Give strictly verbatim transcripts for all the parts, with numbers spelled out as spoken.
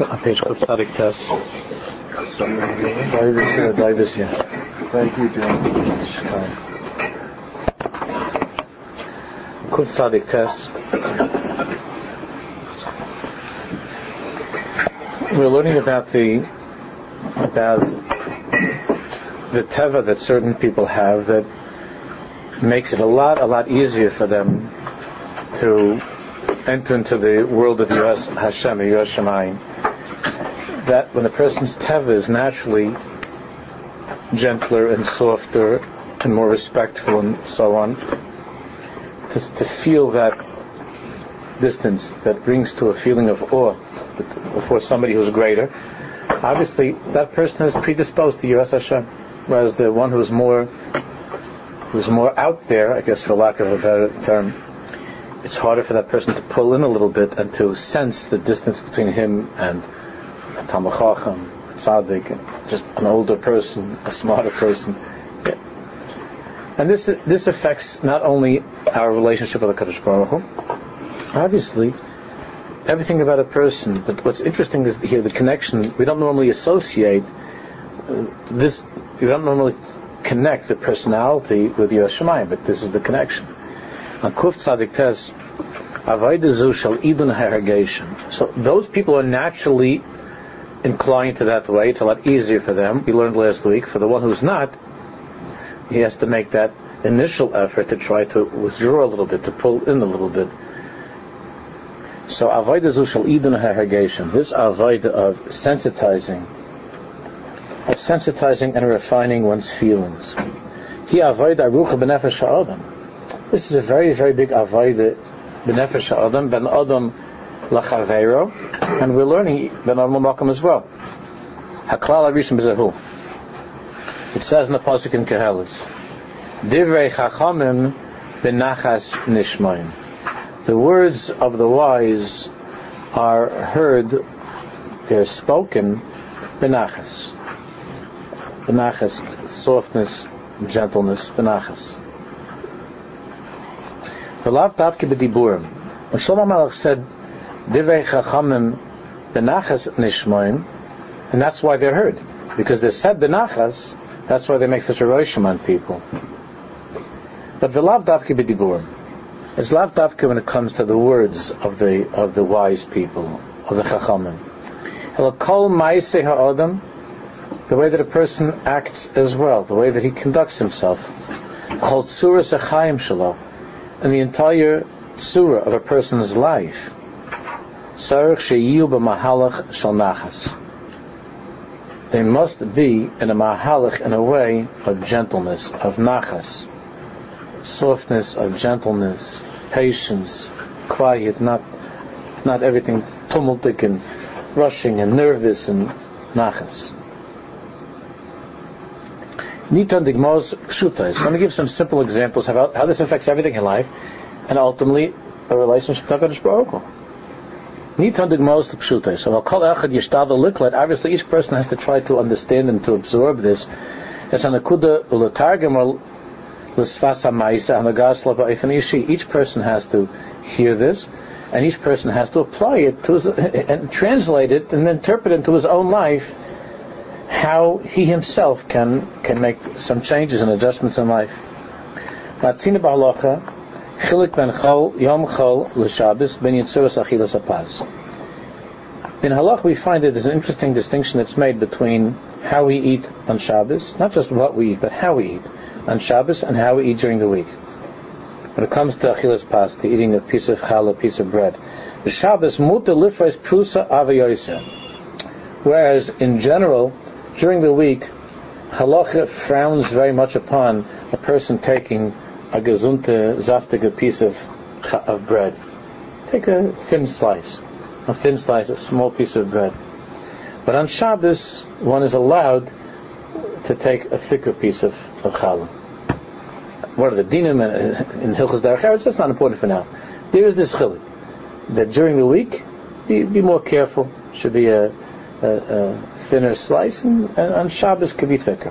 on page Kuntzadik test. Davis here. Thank you, John. Kuntzadik test. We're learning about the about the teva that certain people have that makes it a lot, a lot easier for them to enter into the world of Yiras Hashem, Yiras Shamayim. That when a person's teva is naturally gentler and softer and more respectful and so on, to, to feel that distance that brings to a feeling of awe before somebody who's greater, obviously that person is predisposed to Yiras Hashem, whereas the one who's more who's more out there, I guess for lack of a better term, it's harder for that person to pull in a little bit and to sense the distance between him and a Talmid Chacham, Tzaddik, just an older person, a smarter person. And this this affects not only our relationship with the Kadosh Baruch Hu, obviously everything about a person, but what's interesting is here the connection. We don't normally associate uh, this, we don't normally connect the personality with Yiras Shamayim, but this is the connection. On Kuf Tzadik Tes, Avodah Zu Shel Idun Harageshim. So those people are naturally inclined to that way. It's a lot easier for them. We learned last week, for the one who's not, he has to make that initial effort to try to withdraw a little bit, to pull in a little bit. So avodah zu shel idun harageshim, this avodah of sensitizing, of sensitizing and refining one's feelings. He avodah rucha b'nefesh ha'adam. This is a very, very big avodah b'nefesh ha'adam, ben adam lachavero, and we're learning ben adam l'makam as well. Haklal harishon b'zehu. It says in the pasuk in Kehelis, divrei chachamim benachas nishmaim. The words of the wise are heard, they're spoken, benachas. Benachas, softness, gentleness, benachas. V'lav davke b'diburim. When Shlomo Melech said, divrei chachamim benachas nishmoim, and that's why they're heard. Because they said benachas, that's why they make such a roshim on people. But v'lav davke b'diburim. It's lav dafka when it comes to the words of the of the wise people, of the chachamim. Elokol ma'aseh ha'adam, the way that a person acts as well, the way that he conducts himself. Kol tzuras ha'chaim shelo, and the entire tzura of a person's life. Sarich she'yu b'mahalach shel nachas. They must be in a mahalach, in a way of gentleness, of nachas. Softness or gentleness, patience, quiet, not not everything tumultic and rushing and nervous and nachas. Nitan digmos pshuta. So let me give some simple examples about how this affects everything in life and ultimately a relationship to HaKadosh Baruch Hu. Nitan digmos pshuta. So kol echad yishtav liklat. Obviously, each person has to try to understand and to absorb this. It's an akuda uletargim. Each person has to hear this, and each person has to apply it to his, and translate it and interpret it into his own life, how he himself can can make some changes and adjustments in life. In Halacha we find that there's an interesting distinction that's made between how we eat on Shabbos, not just what we eat, but how we eat on Shabbos and how we eat during the week. When it comes to achilas pas, to eating a piece of challah, a piece of bread, the Shabbos mutar lifreis prusa avayosa. Whereas in general, during the week, halacha frowns very much upon a person taking a gesunte, zaftige piece of of bread. Take a thin slice, a thin slice, a small piece of bread. But on Shabbos, one is allowed to take a thicker piece of, of challah. What are the dinim in Hilchos derech eretz? That's not important for now. There is this chiluk that during the week, be, be more careful. Should be a, a, a thinner slice, and, and on Shabbos could be thicker.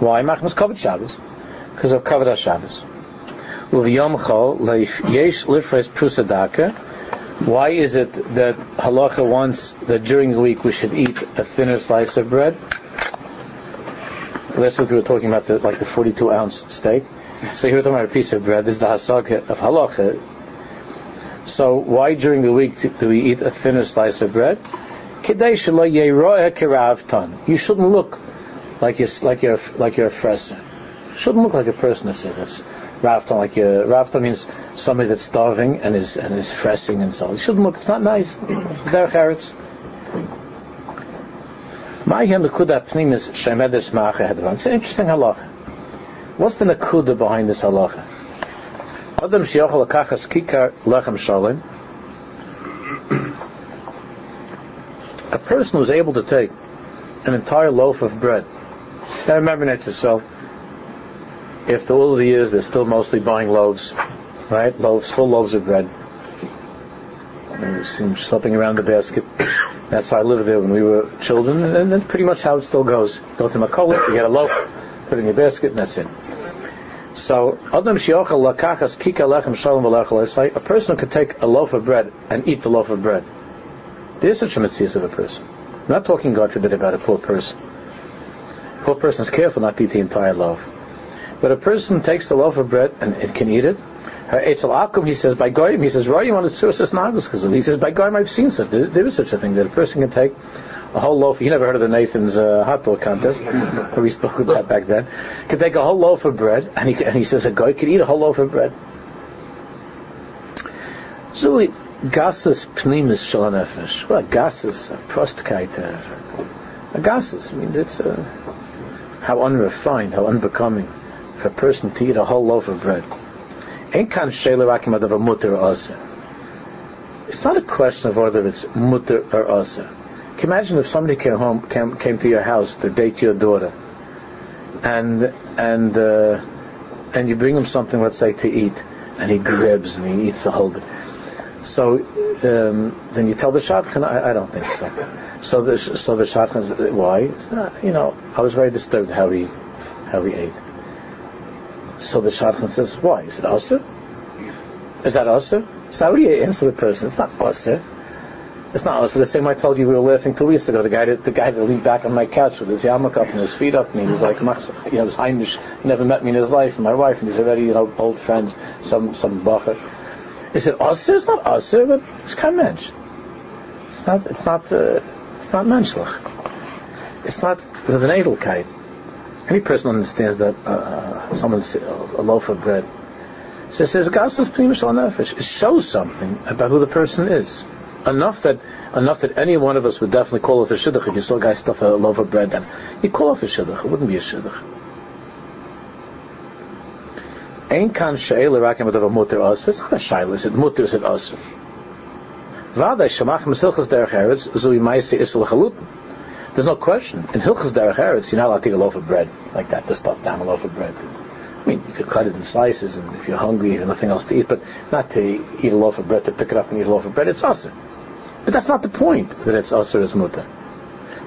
Why? Machmas kavod Shabbos, because of kavod Shabbos. Uv yom chol yesh lifres prusadaka. Why is it that Halacha wants that during the week we should eat a thinner slice of bread? Last week we were talking about the, like the forty-two ounce steak. So here we're talking about a piece of bread. This is the Hasakah of Halacha. So why during the week do we eat a thinner slice of bread? You shouldn't look like you're like you're like you're a fresser. Shouldn't look like a person that says this. Ravton, like your ravton means somebody that's starving and is and is fressing and so on. It shouldn't look. It's not nice. Derech eretz. It's an interesting halacha. What's the nakuda behind this halacha? Adam sheyochel lakachas kikar lechem shalom. A person who's able to take an entire loaf of bread. Now remember, in Israel, after all the years, they're still mostly buying loaves, right? Loaves, full loaves of bread. And we've seen them slipping around the basket. That's how I lived there when we were children, and that's pretty much how it still goes. Go to Makola, you get a loaf, put it in your basket, and that's it. So, Adam sheyochel lakachas kikar lechem shalom v'lechel esai. A person who could take a loaf of bread and eat the loaf of bread. There's such a mitzvah of a person. I'm not talking, God forbid, about a poor person. A poor person is careful not to eat the entire loaf. But a person takes the loaf of bread and it can eat it. He says, by goyim, he says, Roy, you want to this Nagus? He says, by goyim, I've seen such. There, there is such a thing that a person can take a whole loaf. You never heard of the Nathan's uh, hot dog contest. We spoke about that back then. Could take a whole loaf of bread, and he, and he says, a goy could eat a whole loaf of bread. So we. Gases pnimis shalanefesh. Well, gases, a prostkite. A gases means it's a, how unrefined, how unbecoming for a person to eat a whole loaf of bread. It's not a question of whether it's mutar or asur. Can you imagine if somebody came home, came, came to your house to date your daughter, and and uh, and you bring him something, let's say, to eat, and he grabs and he eats the whole bit. So um, then you tell the Shadchan, I, I don't think so. So the so the Shadchan, why? It's not, you know, I was very disturbed how he how he ate. So the Shadchan says, why? Is it asur? Is that asur? So how do you answer the person? It's not asur. It's not asur. The same I told you we were laughing two weeks ago. The guy that the guy that leaned back on my couch with his yarmulke up and his feet up, and he was like, you know, was Heimish, never met me in his life, and my wife, and he's already, you know, old friends, some some Bocher. Is it asur? It's not asur, but it's kein Mensch. It's not. It's not. Uh, it's not menschlich. It's not with an aidel kite. Any person understands that uh, someone's uh, a loaf of bread. So it says gases pnimis shalanefesh. It shows something about who the person is. Enough that enough that any one of us would definitely call it a shidduch. If you saw a guy stuff a loaf of bread, then you call it a shidduch. It wouldn't be a shidduch. Ain't kan she'ela rakim adav mutar asur. It's not a shaila. Is it mutar? Is it asur? V'adai shemach mesilchas derech eretz zui ma'aseh isul chalutin. There's no question. In hilchas derech eretz, you're not allowed to take a loaf of bread like that. To stuff down a loaf of bread. I mean, you could cut it in slices, and if you're hungry, you have nothing else to eat. But not to eat a loaf of bread, to pick it up and eat a loaf of bread. It's asur. But that's not the point. That it's asur, it's mutar.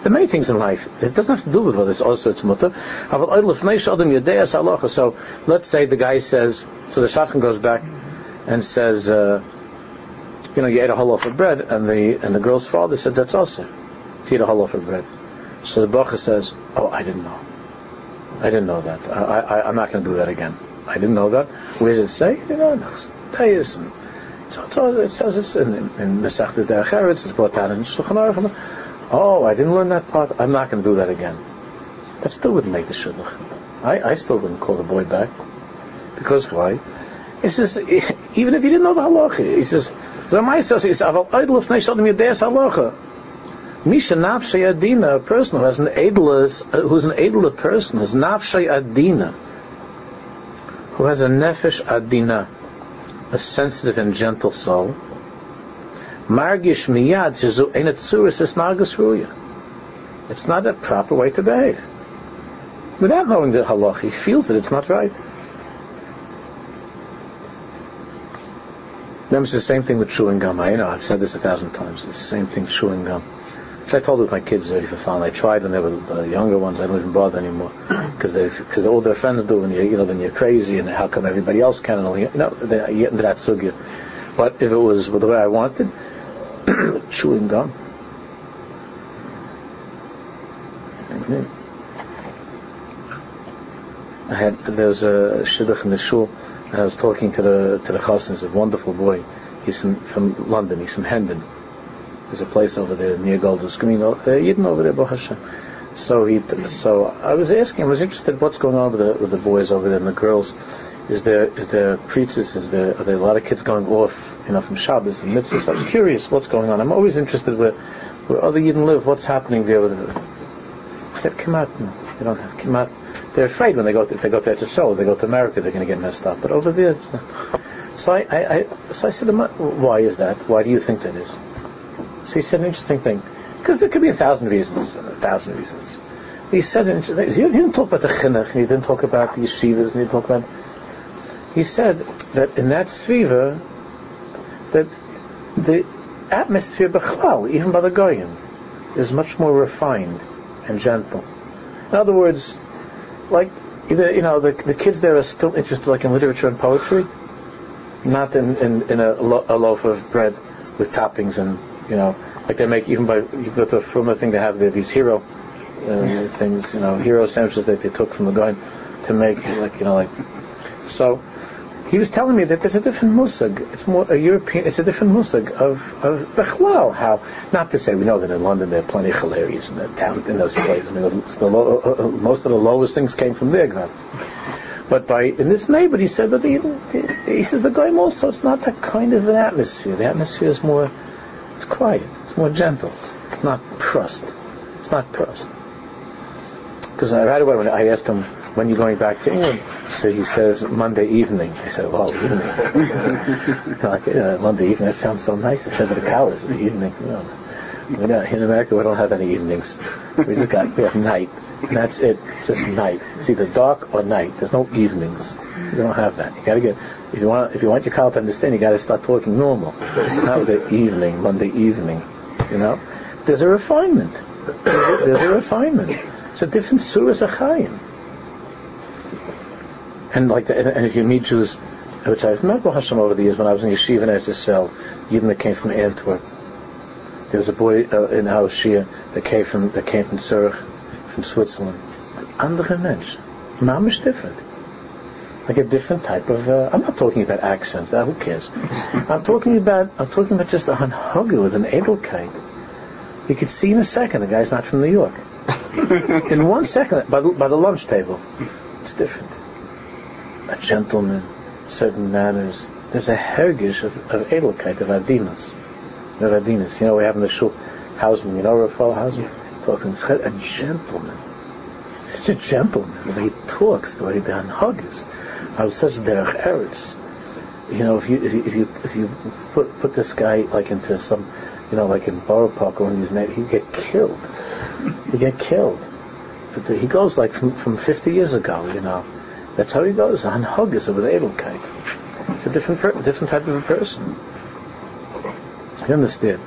There are many things in life. It doesn't have to do with whether it's also it's mutar. So let's say the guy says, so the Shadchan goes back and says, uh, you know, you ate a whole loaf of bread, and the and the girl's father said, that's also to eat a whole loaf of bread. So the Bocher says, oh, I didn't know. I didn't know that. I, I, I'm not going to do that again. I didn't know that. What does it say? You know, that isn't. It says it's in mesech derech eretz. It's brought down in Shulchan Aruch. Oh, I didn't learn that part. I'm not going to do that again. That still wouldn't make the shidduch. I, I still wouldn't call the boy back. Because why? It's just, even if you didn't know the halacha, he says, a person who has an adler, who's an adler person, who's nafshay adina, who has a nefesh adina, a sensitive and gentle soul, Margish miyad shezu ain't tzuris es nargis ruya. It's not a proper way to behave. Without knowing the halach, he feels that it's not right. Remember, it's the same thing with chewing gum. I you know I've said this a thousand times. It's the same thing chewing gum, which I told with my kids already for fun. I tried when they were the younger ones. I don't even bother anymore because because all their friends do, and you you know then you're crazy, and how come everybody else can? And all, you know, they get into that sugya. But if it was the way I wanted, chewing gum. Okay. I had, there was a shidduch in the shul, and I was talking to the to the chassan, a wonderful boy. He's from, from London. He's from Hendon. There's a place over there near Golders Green, uh, Yidden over there, Bocher. So he, so I was asking, I was interested, what's going on with the with the boys over there and the girls? Is there is there preachers? Is there are there a lot of kids going off, you know, from Shabbos and mitzvahs? I was curious, what's going on? I'm always interested where where other Yidden live. What's happening there? With the, I said, come out. No, they don't have come out. They're afraid when they go to, if they go to Israel, they go to America, they're going to get messed up. But over there, it's not. So I, I, I so I said, why is that? Why do you think that is? So he said an interesting thing. Because there could be a thousand reasons, a thousand reasons. He said, he didn't talk about the chinuch, he didn't talk about the yeshivas, and he didn't talk about. He said that in that sviva, that the atmosphere b'chlal, even by the goyim, is much more refined and gentle. In other words, like you know, the the kids there are still interested, like in literature and poetry, not in in, in a, lo- a loaf of bread with toppings and you know. Like they make, even by, you go to a firma thing, they have these hero uh, things, you know, hero sandwiches that they took from the guy to make, like, you know, like. So, he was telling me that there's a different musag. It's more a European, it's a different musag of, of bechlal. How, not to say, we know that in London there are plenty of hilarious in that town, in those places. I mean, the lo- uh, most of the lowest things came from there, God. But by, in this neighbor, he said, but the, the, he says, the guy also, it's not that kind of an atmosphere. The atmosphere is more, it's quiet. It's more gentle. It's not pressed. It's not pressed. Because right away when I asked him, when are you going back to England? So he says, Monday evening. I said, well, evening. Like, uh, Monday evening, that sounds so nice. I said to the cows, the evening. You know, we don't, in America, we don't have any evenings. We just got, we have night. And that's it. Just night. It's either dark or night. There's no evenings. You don't have that. You gotta get, if you want, if you want your child to understand, you gotta start talking normal. Not the evening, Monday evening. You know, there's a refinement. There's a refinement. It's a different suras achayim. And like, the, and, and if you meet Jews, which I've met over the years when I was in yeshiva in Israel, Yidden that came from Antwerp. There was a boy uh, in Auschwitz that came from that came from Zurich, from Switzerland. Andere Mensch, mamish different. Like a different type of. Uh, I'm not talking about accents. That, who cares? I'm talking about. I'm talking about just a hanhugger with an aidel kite. You could see in a second the guy's not from New York. In one second, by the, by the lunch table, it's different. A gentleman, certain manners. There's a hergish of, of aidel kite of adinas, of adinas. You know we have in the shul, housing. You know Rafal housing. Talking a gentleman. Such a gentleman, the way he talks, the way he hanhugs, how such derech eretz. You know, if you if you if you, if you put, put this guy like into some, you know, like in Borough Park or one of these nights, he'd get killed. He'd get killed. But the, he goes like from, from fifty years ago. You know, that's how he goes. Hanhugs over the aidel kite. It's a different per, different type of a person. You understand?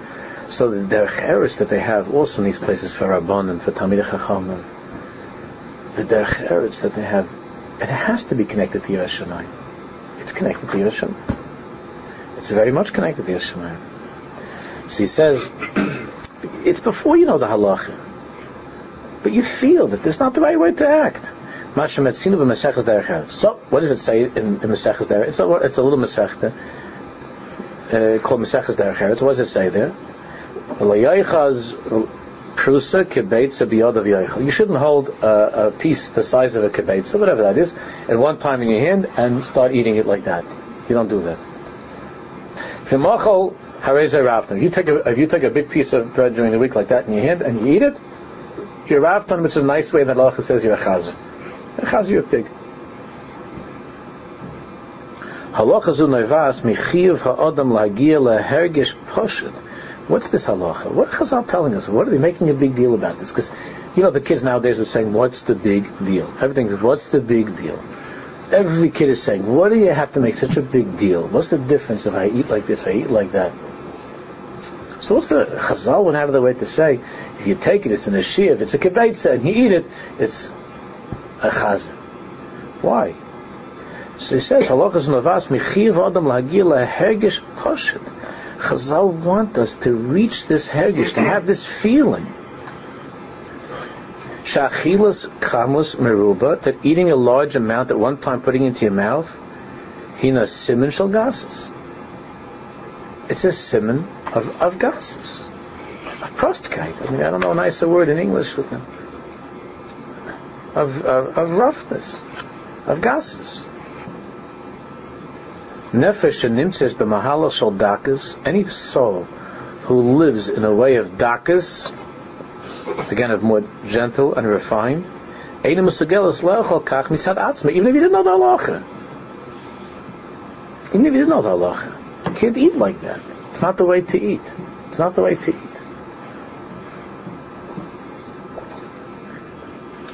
So the derech eretz that they have also in these places for Rabban and for Talmid Chacham. The derech eretz that they have, and it has to be connected to Yiras Shamayim. It's connected to Yiras Shamayim. It's very much connected to Yiras Shamayim. So he says, it's before you know the halacha, but you feel that this is not the right way to act. So what does it say in, in meseches derech? It's a, it's a little mesechta uh, called meseches derech eretz. What does it say there? You shouldn't hold a, a piece the size of a kibetza, whatever that is, at one time in your hand and start eating it like that. You don't do that. If you take a, if you take a big piece of bread during the week like that in your hand and you eat it, you're raftan, which is a nice way that Halacha says you're a chazir. A chazir, you're a pig. What's this halacha? What are chazal telling us? What are they making a big deal about this? Because, you know, the kids nowadays are saying, what's the big deal? Everything is, what's the big deal? Every kid is saying, what do you have to make such a big deal? What's the difference if I eat like this, I eat like that? So what's the chazal went out of the way to say, if you take it, it's an ashir, if it's a kibetza, and you eat it, it's a chazir. Why? So he says, Halachas Navas, Mechir Adam Lagila Hergish Poshet. Chazal want us to reach this Hergish, to have this feeling. Shachilas Kamlas Meruba, that eating a large amount at one time, putting into your mouth, Hina Simen Shal Gases. It's a simen of, of gases, of prostate. I mean, I don't know a nicer word in English with them. Of, of, of roughness, of gases. Nefesh nimtzes b'mahalach shel dakas. Any soul who lives in a way of dakas, again of more gentle and refined, even if you didn't know the halacha, even if you didn't know the halacha. You can't eat like that. It's not the way to eat. It's not the way to eat.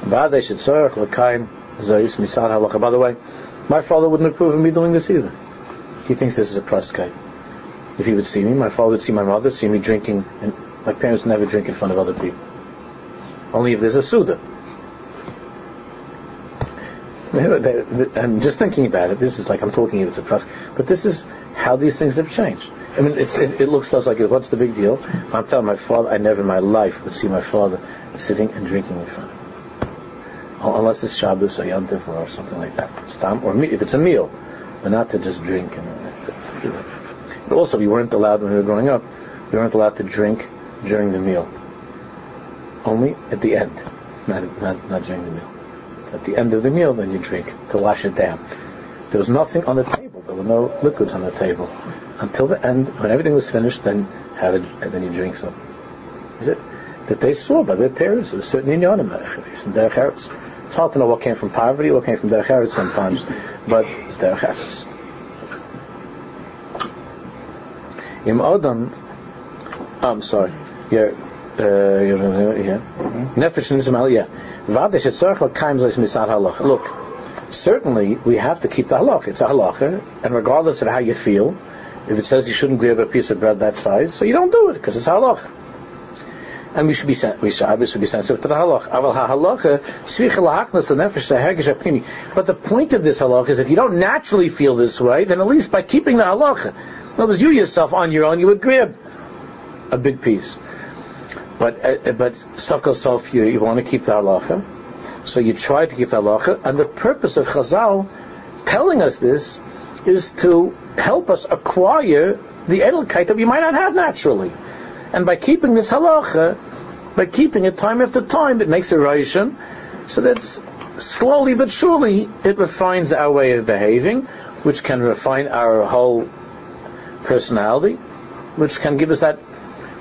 By the way, my father wouldn't approve of me doing this either. He thinks this is a proskyte. If he would see me, my father would see my mother, see me drinking, and my parents never drink in front of other people. Only if there's a Suda. I'm just thinking about it. This is like I'm talking it's a process, but this is how these things have changed. I mean, it's, it, it looks to us like, what's the big deal? I'm telling my father, I never in my life would see my father sitting and drinking in front of him, unless it's Shabbos or Yom Tov or something like that. Stam or if it's a meal, but not to just drink. And but also, we weren't allowed when we were growing up. We weren't allowed to drink during the meal. Only at the end, not not, not during the meal. At the end of the meal, then you drink to wash it down. There was nothing on the table. There were no liquids on the table until the end. When everything was finished, then have it, and then you drink something. Is it that they saw by their parents? It was certainly in derech eretz. It's hard to know what came from poverty, what came from derech eretz sometimes, but it's derech eretz. Im Adam, I'm sorry. Yeah. Uh, yeah. Mm-hmm. Look, certainly we have to keep the halacha. It's a halacha, and regardless of how you feel, if it says you shouldn't grab a piece of bread that size, so you don't do it because it's halacha. And we should be we should obviously be sensitive to the halacha. But the point of this halacha is if you don't naturally feel this way, then at least by keeping the halacha, in other words, you yourself on your own, you would grab a big piece. But uh, but safkal saf, you, you want to keep the halacha, so you try to keep the halacha. And the purpose of Chazal telling us this is to help us acquire the aidel kite that we might not have naturally. And by keeping this halacha, by keeping it time after time, it makes a rishon. So that's slowly but surely it refines our way of behaving, which can refine our whole personality, which can give us that.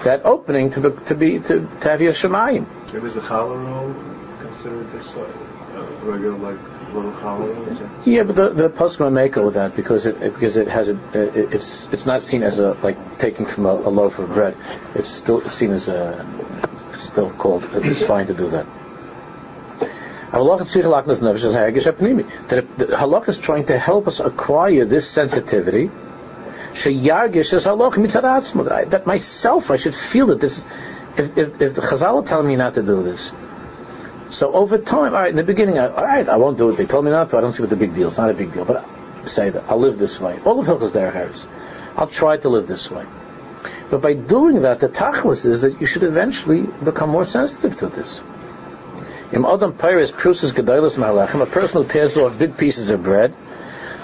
That opening to be, to be to, to have your Shamayim. Is the chlal roll considered this like uh, regular like little chlal? Yeah, but the the pasuk I make over that because it, it because it has a, it, it's it's not seen as a like taking from a, a loaf of bread. It's still seen as a it's still called it's fine to do that. That the halakha is trying to help us acquire this sensitivity. That myself I should feel that this if, if, if the Chazal are telling me not to do this, so over time, alright in the beginning I, alright I won't do it, they told me not to, I don't see what the big deal, it's not a big deal, but I say that I'll live this way, all of Hilchos Derech Eretz I'll try to live this way. But by doing that, the tachlis is that you should eventually become more sensitive to this. A person who tears off big pieces of bread,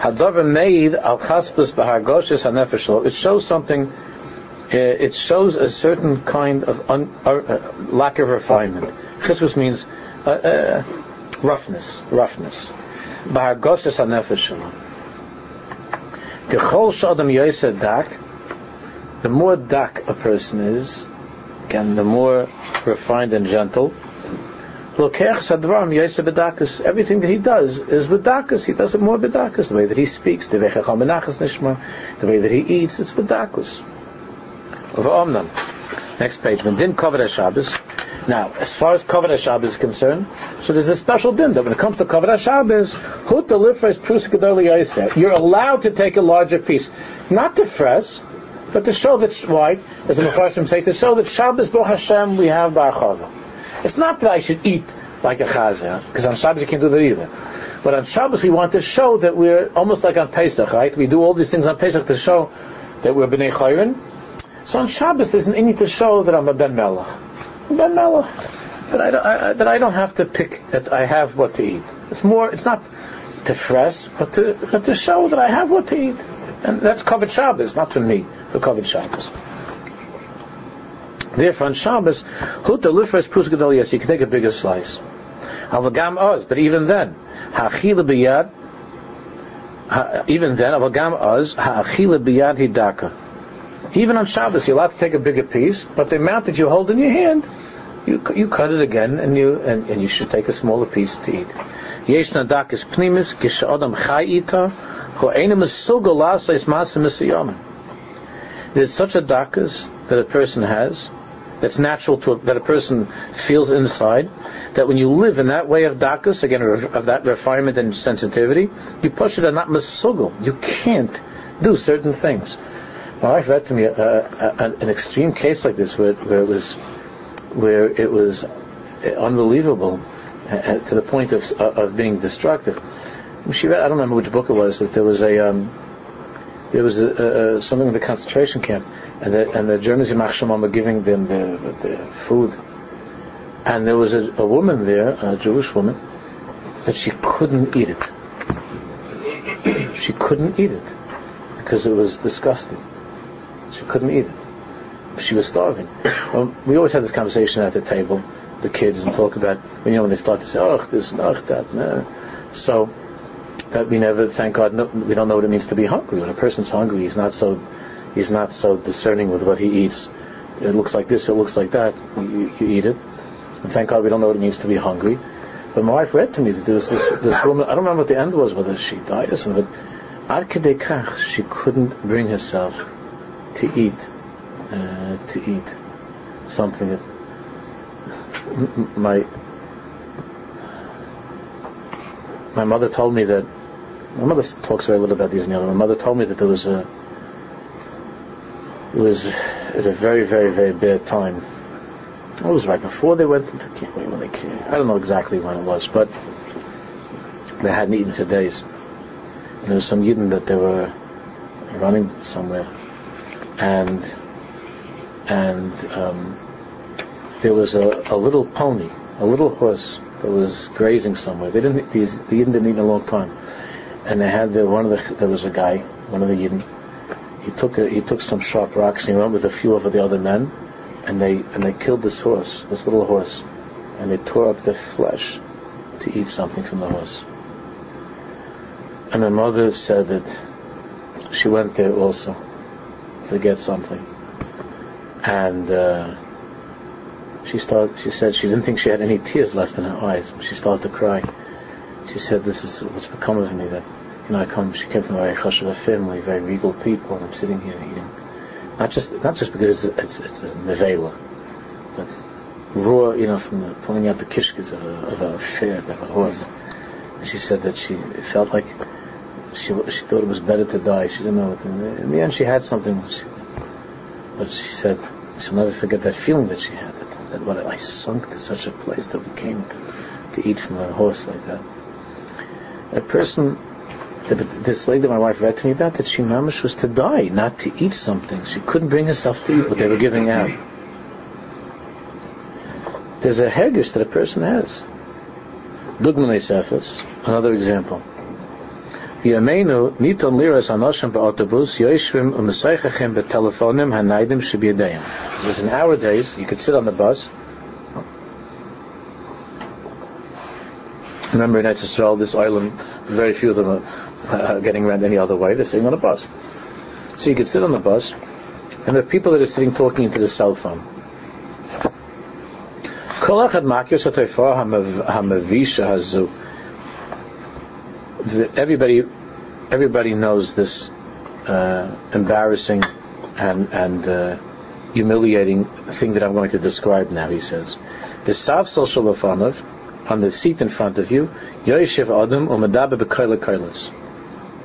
it shows something. Uh, it shows a certain kind of un, uh, uh, lack of refinement. Chiskus means uh, uh, roughness. Roughness. The more dak a person is, and the more refined and gentle. Everything that he does is with dakus. He does it more with dakus. The way that he speaks, the way that he eats, it's with dakus. Next page. Now, as far as Kavod Shabbos is concerned, so there's a special din that when it comes to Kavod Shabbos, you're allowed to take a larger piece, not to fress, but to show that why, as the Mefarshim say, to show that Shabbos Bo Hashem we have Bar Chava. It's not that I should eat like a chazir, because on Shabbos you can't do that either. But on Shabbos we want to show that we're almost like on Pesach, right? We do all these things on Pesach to show that we're b'nei chayrin. So on Shabbos there's an need to show that I'm a ben melach. Ben melach. That I, don't, I, that I don't have to pick, that I have what to eat. It's more, it's not to fress, but to, but to show that I have what to eat. And that's covered Shabbos, not for me, for covered Shabbos. Therefore, on Shabbos, who delivers pusgadol, yes, you can take a bigger slice. Avagam oz, but even then, ha'achila biyad, even then, avagam oz, ha'achila biyad hidaka. Even on Shabbos, you're allowed to take a bigger piece, but the amount that you hold in your hand, you you cut it again, and you and, and you should take a smaller piece to eat. Yeshna dakis pnimis kishadam chayita who enemus sugalas is masim. There's such a dakas that a person has, that's natural to that a person feels inside, that when you live in that way of dakas, again of that refinement and sensitivity, you push it and not masugal. You can't do certain things. My wife read to me uh, an, an extreme case like this where where it was. Where it was unbelievable uh, to the point of uh, of being destructive. She read, I don't remember which book it was, that there was a um, there was a, a, something in the concentration camp, and the, and the Germans in Machshamam were giving them the, the food, and there was a, a woman there, a Jewish woman, that she couldn't eat it. She couldn't eat it because it was disgusting. She couldn't eat it. She was starving. Well, we always have this conversation at the table, the kids, and talk about, you know, when they start to say, oh, this, oh, that, no. So, that we never, thank God, no, we don't know what it means to be hungry. When a person's hungry, he's not so he's not so discerning with what he eats. It looks like this, it looks like that, you, you eat it. And thank God we don't know what it means to be hungry. But my wife read to me that there was this, this woman, I don't remember what the end was, whether she died or something, but she couldn't bring herself to eat. Uh, to eat something that m- m- my my mother told me that my mother talks very little about these in the other. My mother told me that there was a it was at a very very very bad time. It was right before they went into camp. Wait, when they came, I don't know exactly when it was, but they hadn't eaten for days. And there was some Yidden that they were running somewhere, and. And um, there was a, a little pony, a little horse that was grazing somewhere. They didn't these the Yidden didn't eat in a long time, and they had the one of the there was a guy, one of the Yidden. He took a, he took some sharp rocks and he went with a few of the other men, and they and they killed this horse, this little horse, and they tore up the flesh to eat something from the horse. And my mother said that she went there also to get something. And uh, she started. She said she didn't think she had any tears left in her eyes. She started to cry. She said, "This is what's become of me. That you know, I come. She came from a very chashuva family, very regal people, and I'm sitting here eating. Not just, not just because it's it's, it's a nevela, but raw. You know, from the, pulling out the kishkas of a of a fed of a horse." And she said that she it felt like she she thought it was better to die. She didn't know what. To, in the end, she had something. She, But she said, she'll never forget that feeling that she had, that, that what I sunk to such a place that we came to, to eat from a horse like that. A person, this lady that my wife read to me about, that she mamish was to die, not to eat something. She couldn't bring herself to eat what they were giving out. There's a hergish that a person has. Dugmanei Sefes, another example. Yamenu niton liras anoshim ba'autobus yoishvim u'meseichachim b'telefonim hanaidim shebiyadayim. Because in our days, you could sit on the bus. Remember in Israel, this island, very few of them are uh, getting around any other way. They're sitting on a bus. So you could sit on the bus, and there are people that are sitting talking into the cell phone. Kol echad makir satayfar hamavisha hazu. Everybody, everybody knows this uh, embarrassing and and uh, humiliating thing that I'm going to describe now. He says, "The safsal shalafanov, on the seat in front of you, yoishiv adam u'madabe b'koyle koyles."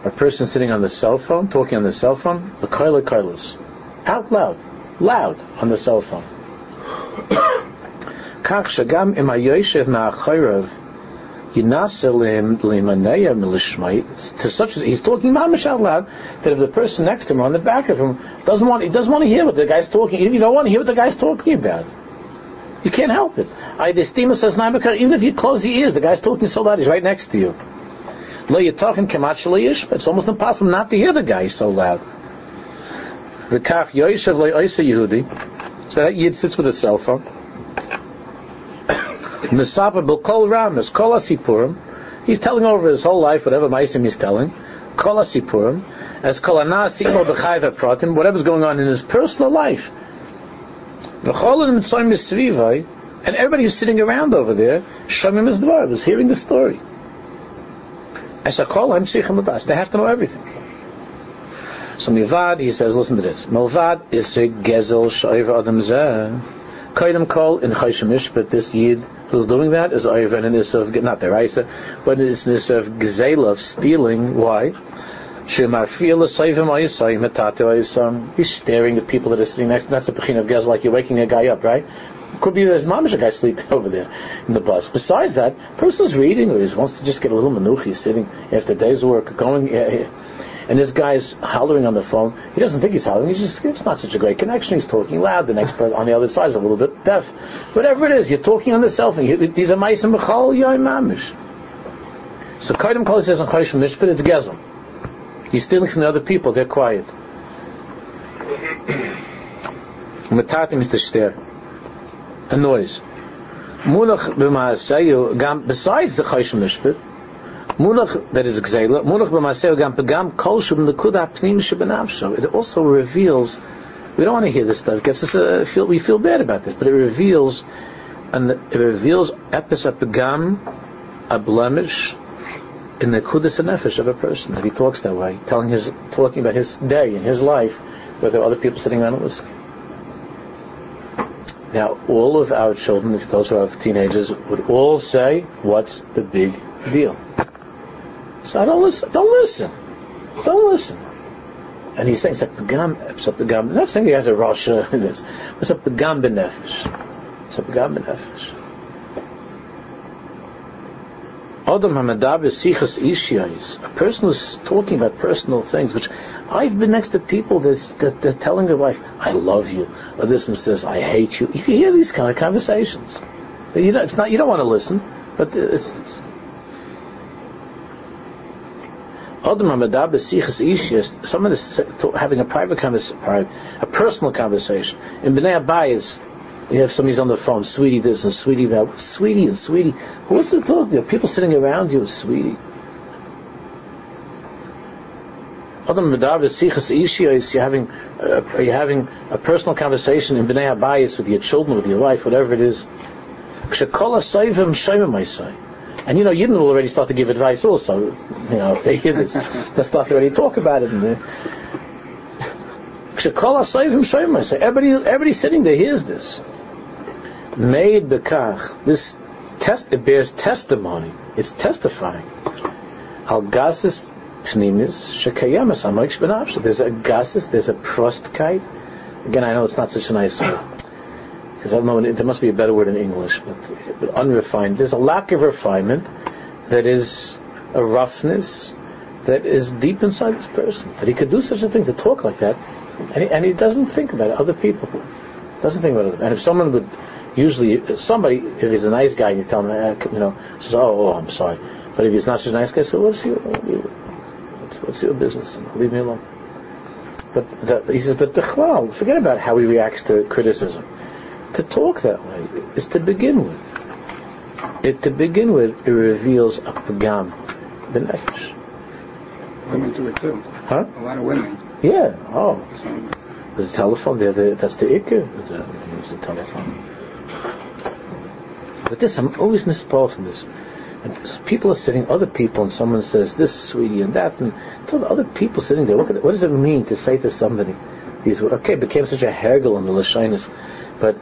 A person sitting on the cell phone, talking on the cell phone, b'koyle koyles, out loud, loud on the cell phone. כך שגם אם היושב מאחריו ינסה להימנע מלשמוע, he's talking mamish out loud, that if the person next to him on the back of him doesn't want, he doesn't want to hear what the guy's talking, if you don't want to hear what the guy's talking about, you can't help it. Even if you close the ears, the guy's talking so loud, he's right next to you. You're talking kamatchaliyish, it's almost impossible not to hear the guy so loud. The kaf yoishev loyisa Yehudi, so that yid sits with a cell phone. Misapa b'kol ramis kol asipurim, he's telling over his whole life whatever ma'asim he's telling. Kol asipurim as kol anasimo b'chayv hapratim, whatever's going on in his personal life. V'cholim mitzoyim misrivai, and everybody who's sitting around over there, shomim his dvar, was hearing the story. As I call him, they have to know everything. So Milvad, he says, listen to this. Milvad is a gezel shayva adam zeh. Kaidam kol in chayshem but this yid who's doing that is over and an isov, not their isa, but it's an isov gzela of stealing. Why? He's staring at people that are sitting next. That's a pechin of gezel, like you're waking a guy up, right? Could be there's mamish a guy sleeping over there in the bus. Besides that, person's reading or he wants to just get a little manuchi sitting after day's work, going, and this guy's hollering on the phone. He doesn't think he's hollering. He's just, it's not such a great connection. He's talking loud. The next person on the other side is a little bit deaf. Whatever it is, you're talking on the cell phone. These are mice and b'chal yai mamish. So Kaidim Kol says on Chayshim Mishpat, it's Gezim. He's stealing from the other people. They're quiet. Matatim is the shter. A noise. Munach b'maaseyu gam, besides the Chayshim Mishpat, Munach that is gzeila, Munach b'maaseyu gam pegam kol shub nekuda pnim shebenavsho. It also reveals, we don't want to hear this stuff, it gets us a, feel, we feel bad about this, but it reveals, and it reveals epis a pegam, a blemish, in the kudas and nefesh of a person, that he talks that way, telling his, talking about his day and his life, where there are other people sitting around and listening. Now, all of our children, if those who have teenagers, would all say, what's the big deal? So I don't listen. Don't listen. Don't listen. And he's saying, it's a pagam, it's a pagam. I'm not saying he has a rasha in this. It's a pagam benefesh. It's a pagam benefesh. Adam hamadabes sichas ishiyos. A person who's talking about personal things, which I've been next to people that's, that they're telling their wife, I love you, or this one says, I hate you. You can hear these kind of conversations. You know, it's not, you don't want to listen, but it's... Adam hamadabes sichas ishiyos. Someone is having a private conversation, a personal conversation. In B'nai Abayis, you have somebody's on the phone, sweetie this and sweetie that, sweetie and sweetie. What's the talk? There are people sitting around you, sweetie. Adam medaber sichas ishiyos is you're having, uh, you're having a personal conversation in bnei habayis with your children, with your wife, whatever it is. And you know, Yidden will already start to give advice also. You know, if they hear this, they'll start to already talk about it. And everybody, everybody sitting there hears this. Made bekach, this test, it bears testimony. It's testifying. Al gases pnimis shekayemas amayik shbenavsho. There's a gases. There's a prostkite. Again, I know it's not such a nice word because I don't know. There must be a better word in English, but, but unrefined. There's a lack of refinement. That is a roughness that is deep inside this person. That he could do such a thing to talk like that, and he, and he doesn't think about it. Other people doesn't think about it. And if someone would. Usually, somebody, if he's a nice guy, you tell him, you know, says, oh, oh, I'm sorry. But if he's not such a nice guy, so what's your, what's, what's your business? Leave me alone. But the, he says, but bichlal, forget about how he reacts to criticism. To talk that way is to begin with. It to begin with, it reveals a pagam benefesh. Women do it too. Huh? A lot of women. Yeah. Oh. So, the telephone there, the, that's the ikka. The, the telephone. But this, I'm always misspelled from this. And people are sitting, other people, and someone says this, sweetie, and that, and the other people sitting there. What, what does it mean to say to somebody these words? Okay, it became such a haggle on the Lashinus, but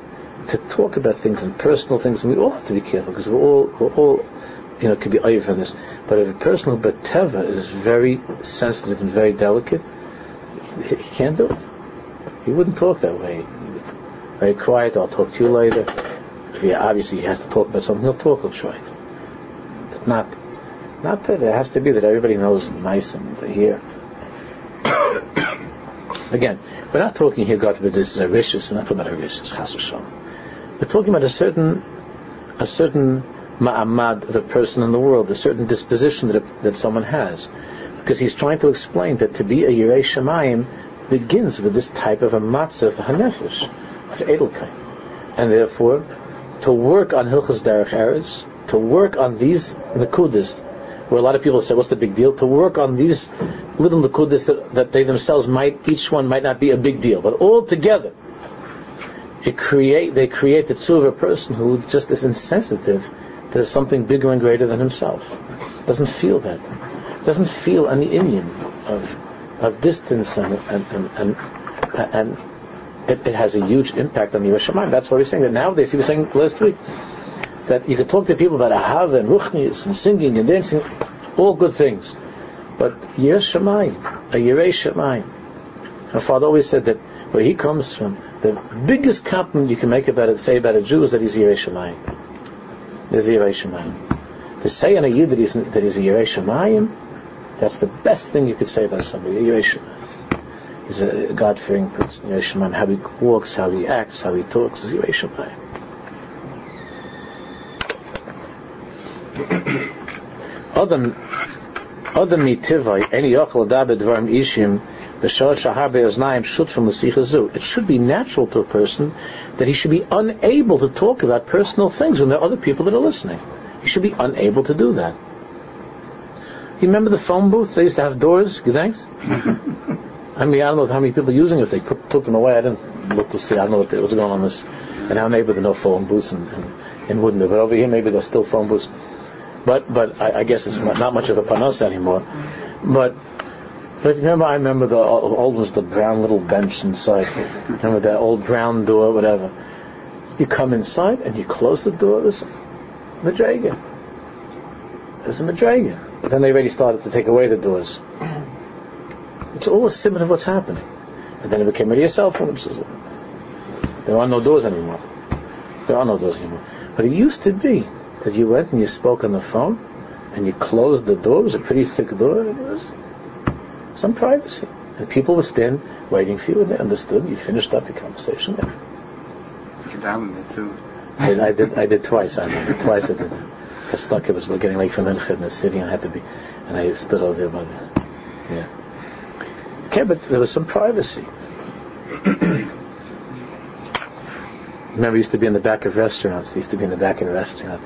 to talk about things and personal things, and we all have to be careful because we're all, we're all, you know, could be over in this. But if a person who beteva is very sensitive and very delicate, he, he can't do it. He wouldn't talk that way. Very quiet. I'll talk to you later. If he obviously has to talk about something, he'll talk of Shvait. But not, not that it has to be that everybody knows nice and here. Again, we're not talking here, God forbid, this is a reshus. We're not talking about a reshus, chas v'shalom. We're talking about a certain, a certain ma'amad of a person in the world, a certain disposition that a, that someone has, because he's trying to explain that to be a Yiras Shamayim begins with this type of a matzah of hanefesh, of aidel kite, and therefore to work on hilchos derech eretz, to work on these nekudas, where a lot of people say, what's the big deal? To work on these little nekudas that, that they themselves might, each one might not be a big deal, but all together, it create, they create the tzur of a person who just is insensitive. There's something bigger and greater than himself. Doesn't feel that. Doesn't feel any Indian of of distance and and and, and, and it, it has a huge impact on the Yiras Shamayim. That's why we're saying that nowadays. He was saying last week that you can talk to people about ahava and ruchnius and singing and dancing, all good things, but Yiras Shamayim, a Yiras Shamayim. My father always said that where he comes from, the biggest compliment you can make about it, say about a Jew, is that he's Yiras Shamayim. There's a Yiras Shamayim. To say on a Yid that he's, that he's a Yiras Shamayim, that's the best thing you could say about somebody, a Yiras Shamayim. He's a God-fearing person, Yiras Shamayim. How he walks, how he acts, how he talks, is Yiras Shamayim. Adam, Adam mitivai, any yochel adabed varm ishim, b'shor shahabe oznaim shut from the sichazu. It should be natural to a person that he should be unable to talk about personal things when there are other people that are listening. He should be unable to do that. You remember the phone booths? They used to have doors, you thanks? I mean, I don't know how many people are using it. If they put, took them away, I didn't look to see. I don't know what the, what's going on in this. And our neighbor, there are no phone booths in, in, in Woodinville. But over here, maybe there's still phone booths. But but I, I guess it's not much of a panos anymore. But... But remember, I remember the old was the brown little bench inside. Remember that old brown door, whatever. You come inside and you close the door. There's a madrega. There's a madrega. Then they already started to take away the doors. It's all a symptom of what's happening. And then it became really a cell phone. There are no doors anymore. There are no doors anymore. But it used to be that you went and you spoke on the phone and you closed the door. It was a pretty thick door. It was. Some privacy, and people would stand waiting for you, and they understood. You finished up your conversation. You downed it too. I, I did. I did twice. I did twice. I did. I stuck. It was getting late for Mensch in the city, and I had to be. And I stood over there by the. Yeah. Okay, but there was some privacy. Remember, I used to be in the back of restaurants. I used to be in the back of a restaurant.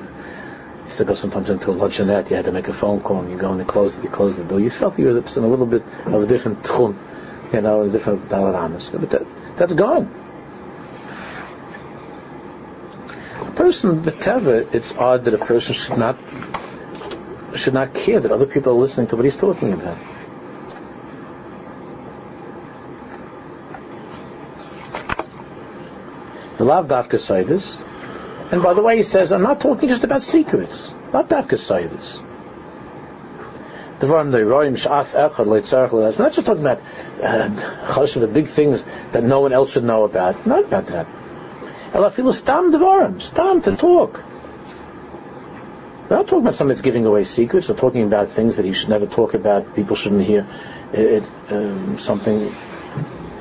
Used to go sometimes into a luncheonette. You had to make a phone call, and you go and you close, you close the door. You felt you were in a little bit of a different tchum, you know, a different dalaramas. But that, that's gone. A person, b'teva, it's odd that a person should not should not care that other people are listening to what he's talking about. The lav dafka say this. And by the way, he says, I'm not talking just about secrets. Not that gases. I'm not just talking about uh, the big things that no one else should know about. Not about that. Stam to talk. We're not talking about something that's giving away secrets. We're talking about things that he should never talk about. People shouldn't hear it. Um, something.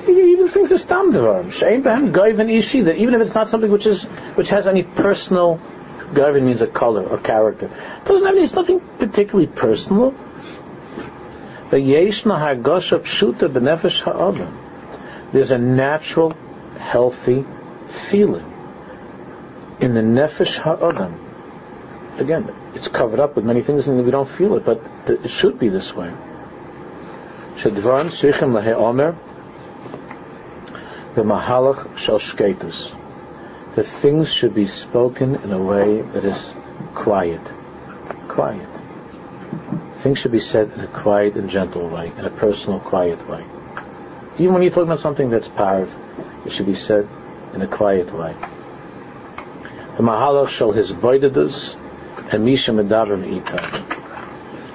Even things that stam devarim, she'ein behem gavin ishi, that even if it's not something which is which has any personal, gavin means a color or character, doesn't have any. It's nothing particularly personal. There's a natural, healthy feeling in the nefesh ha'adam. Again, it's covered up with many things and we don't feel it, but it should be this way. Shadvan srichim laheomer. The mahalach shel shketus. The things should be spoken in a way that is quiet. Quiet. Things should be said in a quiet and gentle way, in a personal, quiet way. Even when you're talking about something that's parv, it should be said in a quiet way. The mahalach shel hisboidedus and misha medabrim itam.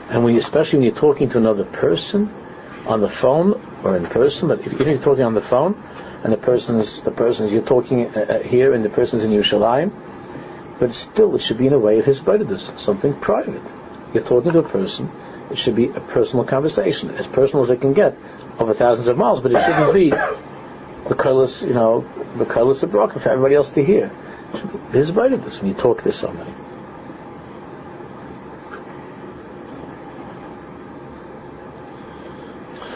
And when you, especially when you're talking to another person on the phone or in person, but if you're talking on the phone. And the person's, the person's, you're talking uh, here, and the person's in Yerushalayim. but still it should be in a way of his b'edus, something private. You're talking to a person, it should be a personal conversation, as personal as it can get, over thousands of miles, but it shouldn't be the colors, you know, the colors of broken for everybody else to hear. It should be his b'edus when you talk to somebody.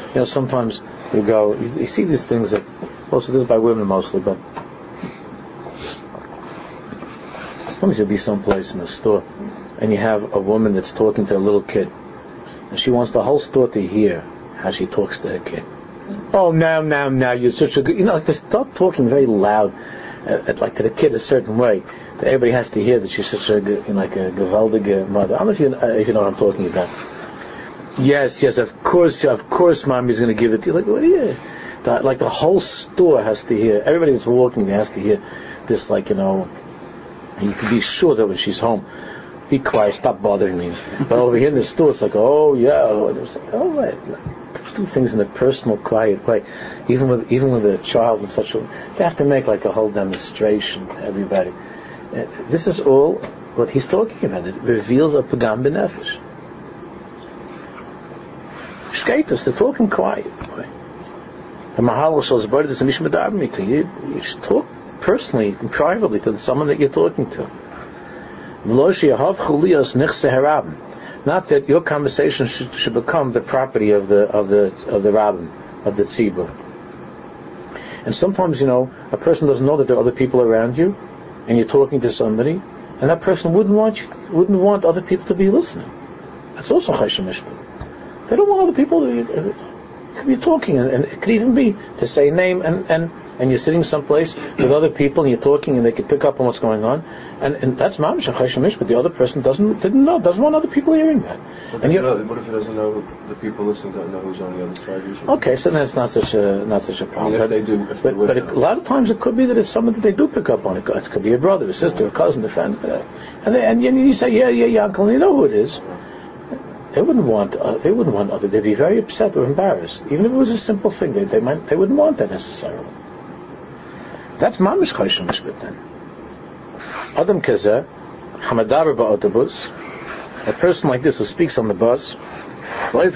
You know, sometimes you go, you, you see these things that, also this is by women mostly, but sometimes you'll be someplace in a store and you have a woman that's talking to a little kid and she wants the whole store to hear how she talks to her kid. Oh, now, now, now, you're such a good, you know, like they start talking very loud, uh, like to the kid a certain way, that everybody has to hear that she's such a, you know, like a gewaldige mother. I don't know if you, uh, if you know what I'm talking about. Yes, yes, of course, of course, mommy's going to give it to you. Like, what do you? The, like the whole store has to hear. Everybody that's walking there has to hear this. Like, you know, you can be sure that when she's home, be quiet, stop bothering me. But over here in the store, it's like, oh yeah, oh, it's like, oh right. Do things in a personal, quiet way. Even with even with a child and such, a, they have to make like a whole demonstration to everybody. Uh, this is all what he's talking about. It reveals a pagam b'nefesh. Shkaitos, they're talking quiet. The Mahalash is buried as a Mishmadabmi to you. You should talk personally, privately to someone that you're talking to. Not that your conversation should, should become the property of the of the of the Rabbin, of the Tzibur. And sometimes, you know, a person doesn't know that there are other people around you, and you're talking to somebody, and that person wouldn't want you, wouldn't want other people to be listening. That's also Chayshim Mishpat. They don't want other people to be talking, and, and it could even be to say a name, and, and, and you're sitting someplace with other people, and you're talking, and they could pick up on what's going on, and, and that's Mamish Chayshamish, but the other person doesn't didn't know, doesn't want other people hearing that. But and know, what if he doesn't know the people listening don't know who's on the other side? Usually? Okay, so that's not such a not such a problem. I mean, if they do, if but they but it, a lot of times it could be that it's someone that they do pick up on. It could, it could be a brother, a sister, a cousin, a friend, and they, and you say, yeah, yeah, yeah, uncle, and you know who it is. They wouldn't want. Uh, they wouldn't want other. They'd be very upset or embarrassed, even if it was a simple thing. They they might. They wouldn't want that necessarily. That's mamish chayshim mishpat. Then, adam kazeh, hamadar ba'autobus. A person like this who speaks on the bus, where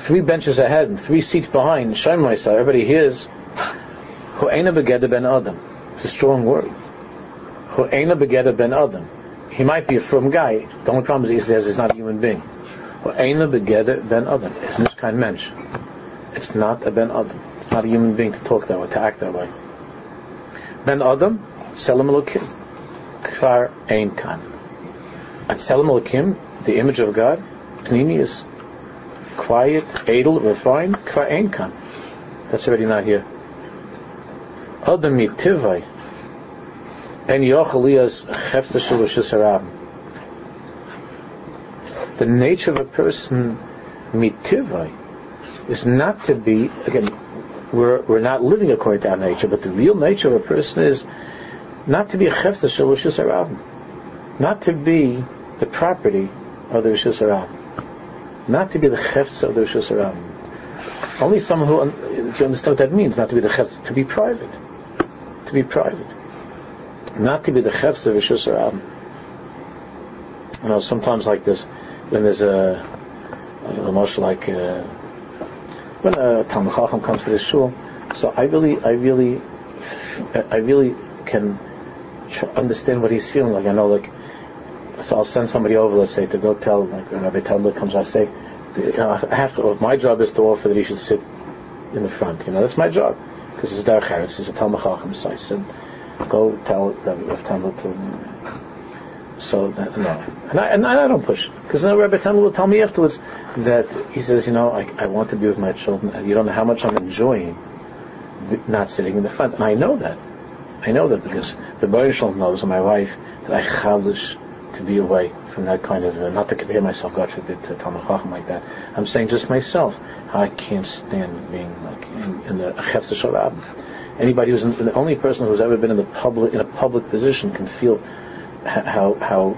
three benches ahead and three seats behind, shaymaisa, everybody hears. Hu eina begeder ben adam. It's a strong word. Hu eina begeder ben adam. He might be a firm guy. The only problem is he says he's not a human being. Or Eina begeder ben Adam. It's not kind Mensch. It's not a ben Adam. It's not a human being to talk that way, to act that way. Ben Adam, Tselem Elokim, Kfar Ein Kan. At Tselem Elokim, the image of God, Pnimi is quiet, edel, refined, Kfar Ein Kan. That's already not here. Adam mitivai. The nature of a person mitivai is not to be, again, we're we're not living according to our nature, but the real nature of a person is not to be a chefza shel reshus harab, not to be the property of the reshus harab, not to be the chefza of the reshus harab. Only someone who, if you understand what that means, not to be the chefza, to be private, to be private. Not to be the chefs of reshus harab. You know, sometimes like this, when there's a, a much like a, when a Talmid Chacham comes to the shul, so I really, I really, I really can tr- understand what he's feeling. Like I know, like so I'll send somebody over, let's say, to go tell, like when Rabbi Tendl comes, I say, you know, I have to. My job is to offer that he should sit in the front. You know, that's my job because it's derech eretz. He's a Talmid Chacham, so I said. Go tell Rabbi Tendl to. So that, no, and I and I don't push because now Rabbi Tendl will tell me afterwards that he says, you know, I, I want to be with my children. You don't know how much I'm enjoying not sitting in the front, and I know that. I know that because the Ba'nishraab knows, and my wife, that I chalish to be away from that kind of uh, not to compare myself, God forbid, to Talmid Chacham like that. I'm saying just myself, how I can't stand being like in, in the chefza shel Rabbin. Anybody who's in, the only person who's ever been in the public in a public position can feel how how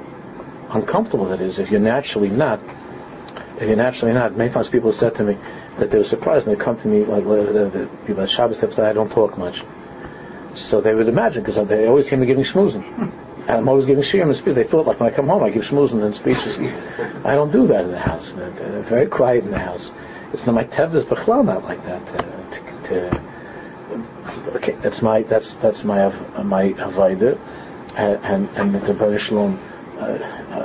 uncomfortable that is. If you're naturally not, if you're naturally not, many times people said to me that they were surprised and they come to me like the people at Shabbos. They said, "I don't talk much." So they would imagine, because they always hear me giving shmuzin. And I'm always giving shiurim and speeches. They thought, like, when I come home, I give shmuzin and speeches. I don't do that in the house. They're, they're very quiet in the house. It's not my tevdas b'chlal, not like that. To, to, okay, that's my that's that's my uh, my avodah, and and the Ba'nishraab,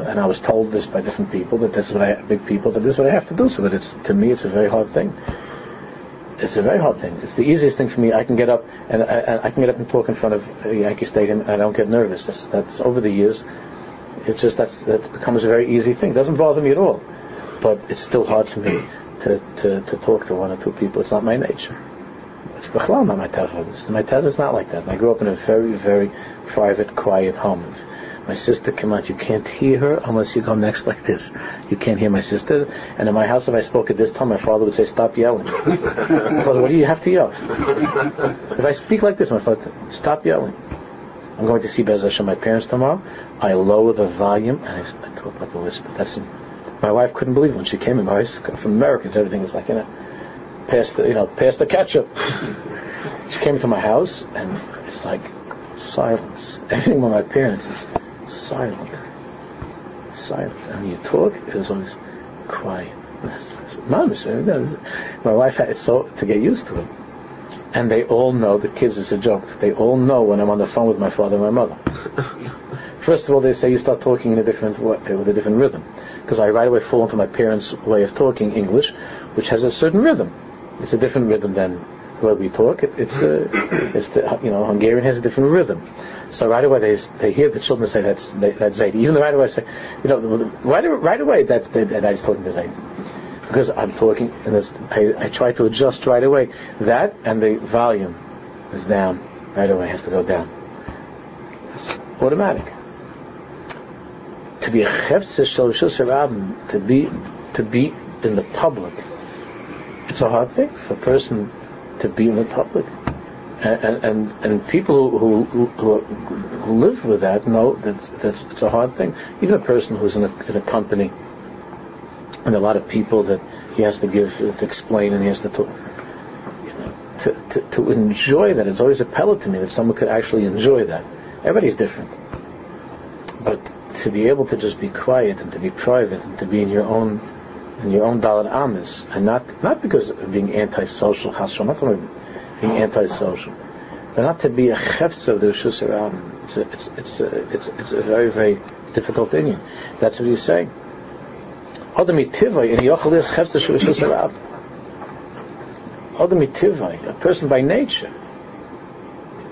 and I was told this by different people that that's what I big people that this is what I have to do. So, but it's to me, it's a very hard thing. It's a very hard thing. It's the easiest thing for me. I can get up and I, I can get up and talk in front of Yankee Stadium, and I don't get nervous. That's that's over the years. It's just that's that becomes a very easy thing. It doesn't bother me at all, but it's still hard for me to to, to talk to one or two people. It's not my nature. It's b'chlal not my tefillah. My tefillah is not like that. And I grew up in a very, very private, quiet home. If my sister came out, you can't hear her unless you go next like this. You can't hear my sister. And in my house, if I spoke at this time, my father would say, "Stop yelling." My father, "What do you have to yell?" If I speak like this, my father, "Stop yelling." I'm going to see Be'ez Hashem my parents tomorrow. I lower the volume and I, I talk like a whisper. That's my wife couldn't believe it when she came in. My wife's from Americans, everything was like, you know. Past the, you know, past the ketchup. She came to my house, and it's like silence. Everything with my parents is silent, silent. And you talk, it's always quiet. That's, that's mamish. I mean, that's, my wife had it so to get used to it. And they all know the kids is a joke. They all know when I'm on the phone with my father and my mother. First of all, they say you start talking in a different way, with a different rhythm, because I right away fall into my parents' way of talking English, which has a certain rhythm. It's a different rhythm than the way we talk. It, it's, uh, it's the, you know, Hungarian has a different rhythm. So right away they they hear the children say that's they, that's Zaydi. Even right away I say, you know, right right away that's that I was talking to Zaydi, because I'm talking and this, I I try to adjust right away. That and the volume is down right away, has to go down. It's automatic. To be a chefzeh shel reshus harab, to be to be in the public. It's a hard thing for a person to be in the public, and and, and people who, who who live with that know that that's it's a hard thing. Even a person who's in a, in a company and a lot of people that he has to give to explain and he has to talk, you know, to, to to enjoy that. It's always appealed to me that someone could actually enjoy that. Everybody's different, but to be able to just be quiet and to be private and to be in your own. And your own Dalet Amis, and not not because of being antisocial, Hashem, not from being antisocial, but not to be a chefs of the Reshus Harab. It's a, it's it's a, it's it's a very very difficult thing. That's what he's saying. Adam mitivay and yochalias chefs of Reshus Harab. Adam mitivay, a person by nature,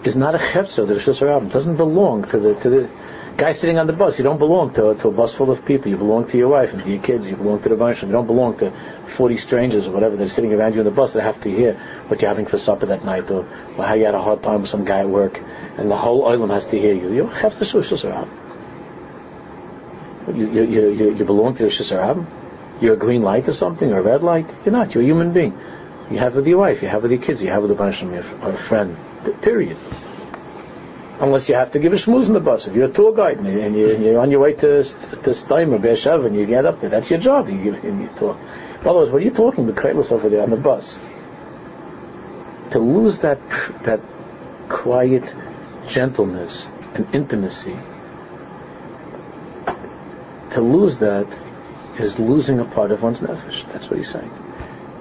is not a chefs of the Reshus Harab. Doesn't belong to the to the. Guy sitting on the bus, you don't belong to, to a bus full of people. You belong to your wife and to your kids. You belong to the Ba'nishraab. You don't belong to forty strangers or whatever that are sitting around you in the bus that have to hear what you're having for supper that night, or, or how you had a hard time with some guy at work, and the whole olam has to hear you. You have the Reshus Harab. You, you, you, you, you belong to the Reshus Harab. You're a green light or something, or a red light. You're not. You're a human being. You have with your wife. You have with your kids. You have with the Ba'nishraab or a friend. Period. Unless you have to give a shmuz in the bus. If you're a tour guide and you're on your way to to Steim or Be'er and you get up there, that's your job. You give and you talk. Otherwise, what are you talking about over there on the bus? To lose that that quiet gentleness and intimacy, to lose that is losing a part of one's nefesh. That's what he's saying,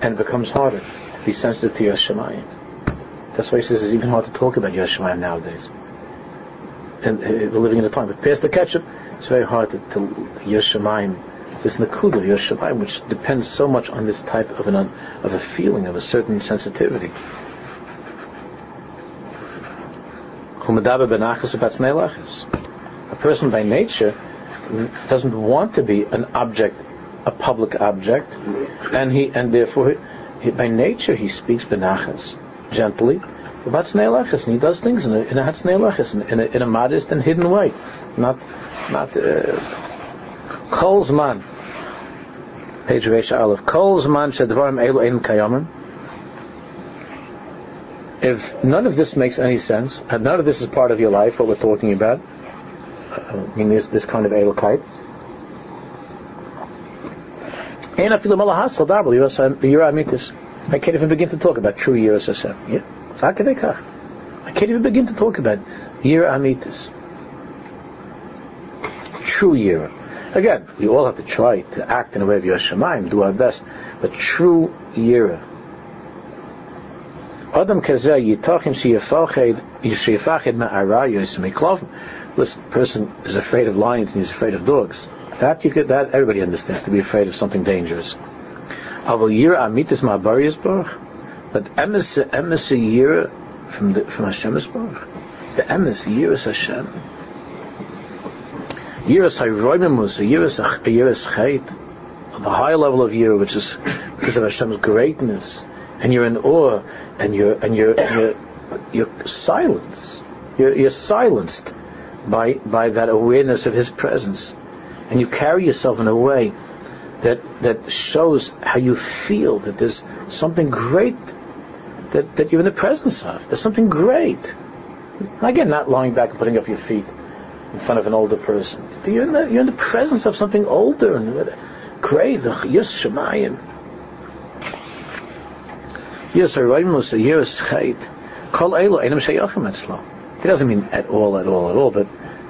and it becomes harder to be sensitive to Yiras Shamayim. That's why he says it's even hard to talk about Yiras Shamayim nowadays. And we're living in a time, but past the ketchup, it's very hard to, to Yiras Shamayim, this nakuda of Yiras Shamayim, which depends so much on this type of an of a feeling, of a certain sensitivity. A person by nature doesn't want to be an object, a public object, and he and therefore he, by nature he speaks benachas, gently. And he does things in a in a, in a, in a modest and hidden way, not not uh, Kolzman. Page Reisha Aleph. Kolzman shedvarim elu ein kayamim. If none of this makes any sense, and none of this is part of your life, what we're talking about, I mean this this kind of aidel kite. Ein afilu melach hasol dabel yira amitis. I can't even begin to talk about true yiras Hashem. Yeah. How can they come? I can't even begin to talk about it. Yira amitis. True yira. Again, we all have to try to act in a way of Yiras Shamayim, do our best, but true yira. Adam kazeh yitachim sheyafached yisheyafached ma'arayos yismiklovim. This person is afraid of lions and he's afraid of dogs. That you could, that everybody understands, to be afraid of something dangerous. Avol yira amitis ma'bar yisborch. But emes emes yira from the from Hashem yisborch. The emes yira is Hashem. Yiras Hayroimimus, Yiras Chait, the high level of Yira, which is because of Hashem's greatness, and you're in awe, and you're and you're you're, you're silenced. You're, you're silenced by by that awareness of His presence, and you carry yourself in a way that that shows how you feel that there's something great that that you're in the presence of. There's something great. Again, not lying back and putting up your feet in front of an older person. You're in the, you're in the presence of something older and great. Yiras Shamayim. Yiras Haraymus, Yiras Chait. Kol Eilu Einam Sheyachim Etzlo. It doesn't mean at all, at all, at all, but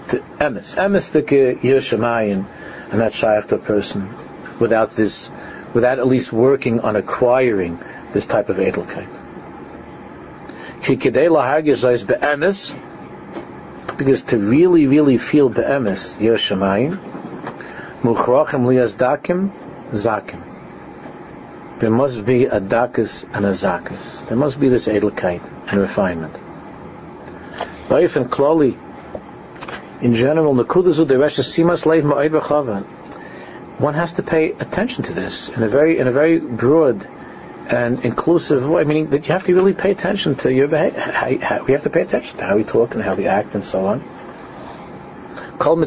to emes. Emes Dike Yiras Shamayim, and that Shayach to a person without this, without at least working on acquiring this type of aidel kite. Ki Kedei Lahargiz Zayis Be'emes. Because to really, really feel be'emes, Yiras Shamayim, muchrachim li'azdakim, zakim. There must be a dakas and a zakas. There must be this edelkeit and refinement. Life and klali, in general, nekudazu dereshes simas leif ma'ed v'chavan. One has to pay attention to this in a very, in a very broad and inclusive way, meaning that you have to really pay attention to your behavior. How, how, we have to pay attention to how we talk and how we act and so on. None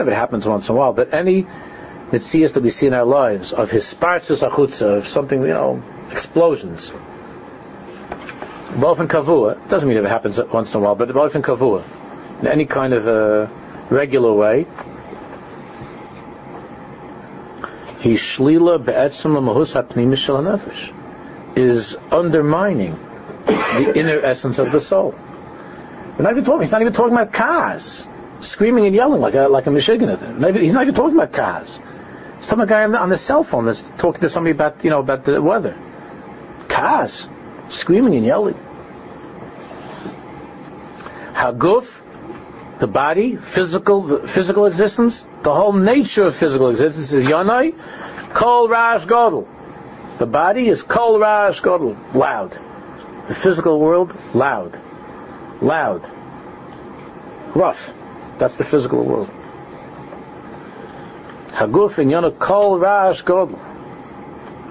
of it happens once in a while, but any mitzias that we see in our lives of hispartzus achutza, of something, you know, explosions. Ba'ofen kavua doesn't mean it happens once in a while, but ba'ofen kavua, in any kind of a regular way. His shlila be'etzim l'mahus ha'pnimis shel hanefesh is undermining the inner essence of the soul. We're not even talking. He's not even talking about cars, screaming and yelling like a like a Michiganer. He's not even talking about cars. He's talking about a guy on the cell phone that's talking to somebody about you know about the weather. Cars, screaming and yelling. Haguf. The body, physical, the physical existence, the whole nature of physical existence is yonai, kol rash godel. The body is kol rash godel, loud. The physical world, loud, loud, rough. That's the physical world. Haguf in yonah kol rash godel,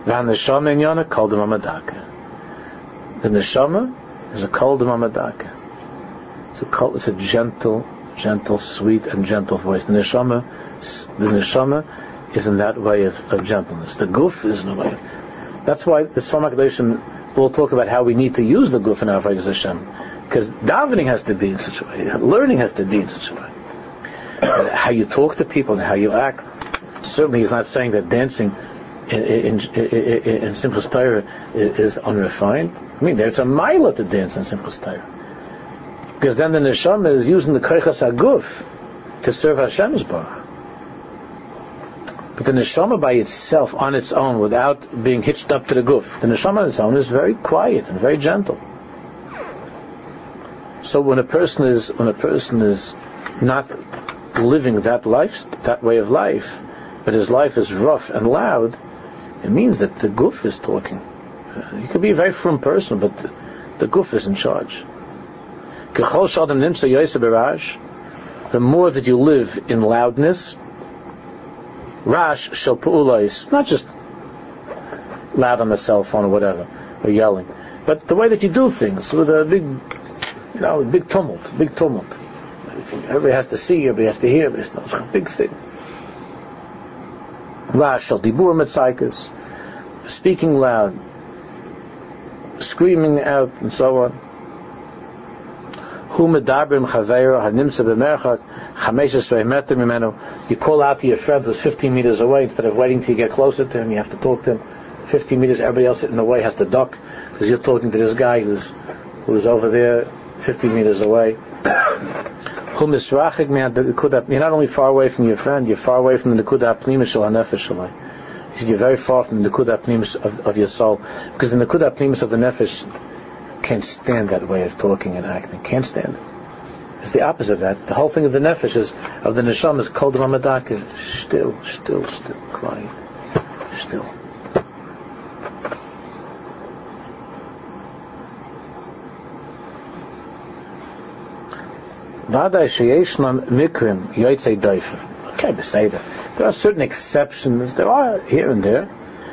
v'haneshama in yonah kol demamadaka. The neshama is a kol demamadaka. It's a, it's a gentle, gentle, sweet and gentle voice. The neshama, the neshama is in that way of, of gentleness. The guf is in a way. That's why the Sfar HaKadosh will talk about how we need to use the guf in our Avodas Hashem. Because davening has to be in such a way. Learning has to be in such a way. And how you talk to people and how you act. Certainly he's not saying that dancing in, in, in, in, in Simchas Torah is unrefined. I mean, there's a milah to dance in Simchas Torah. Because then the neshama is using the koichas haguf to serve Hashem's bar. But the neshama by itself, on its own, without being hitched up to the guf, the neshama on its own is very quiet and very gentle. So when a person is when a person is not living that life, that way of life, but his life is rough and loud, it means that the guf is talking. He could be a very firm person, but the, the guf is in charge. The more that you live in loudness, rash shel pu'ulais, not just loud on the cell phone or whatever, or yelling, but the way that you do things with a big, you know, big tumult, big tumult. Everybody has to see, everybody has to hear, but it's a big thing. Rash shel dibur mitzaykas, speaking loud, screaming out, and so on. You call out to your friend who's fifteen meters away. Instead of waiting till you get closer to him, you have to talk to him fifteen meters. Everybody else in the way has to duck because you're talking to this guy who's who's over there fifty meters away. You're not only far away from your friend, you're far away from the Nekuda Apnimah Shel HaNefesh Shalai. You're very far from the Nekuda Apnimah of, of your soul, because the Nekuda Apnimah of the Nefesh can't stand that way of talking and acting. Can't stand it. It's the opposite of that. The whole thing of the Nefesh is, of the Neshama, is Kol Dvar Madakin. Still, still, still, quiet. Still. Okay, Beseder. There are certain exceptions. There are here and there.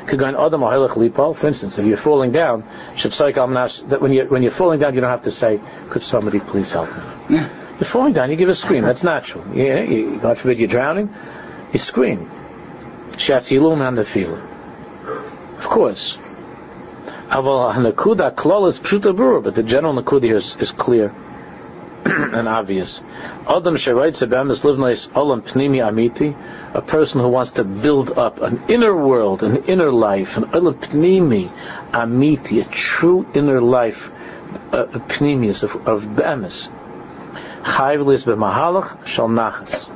For instance, if you're falling down, that when you're when you're falling down, you don't have to say, "Could somebody please help me?" You're falling down, you give a scream. That's natural. You, you, God forbid you're drowning, you scream. Of course. But the general nakuda here is, is clear and obvious. A person who wants to build up an inner world, an inner life, an olam pnimi amiti, a true inner life, a pnimius of of be'emes, chayvlis b'mahalach shal nachas,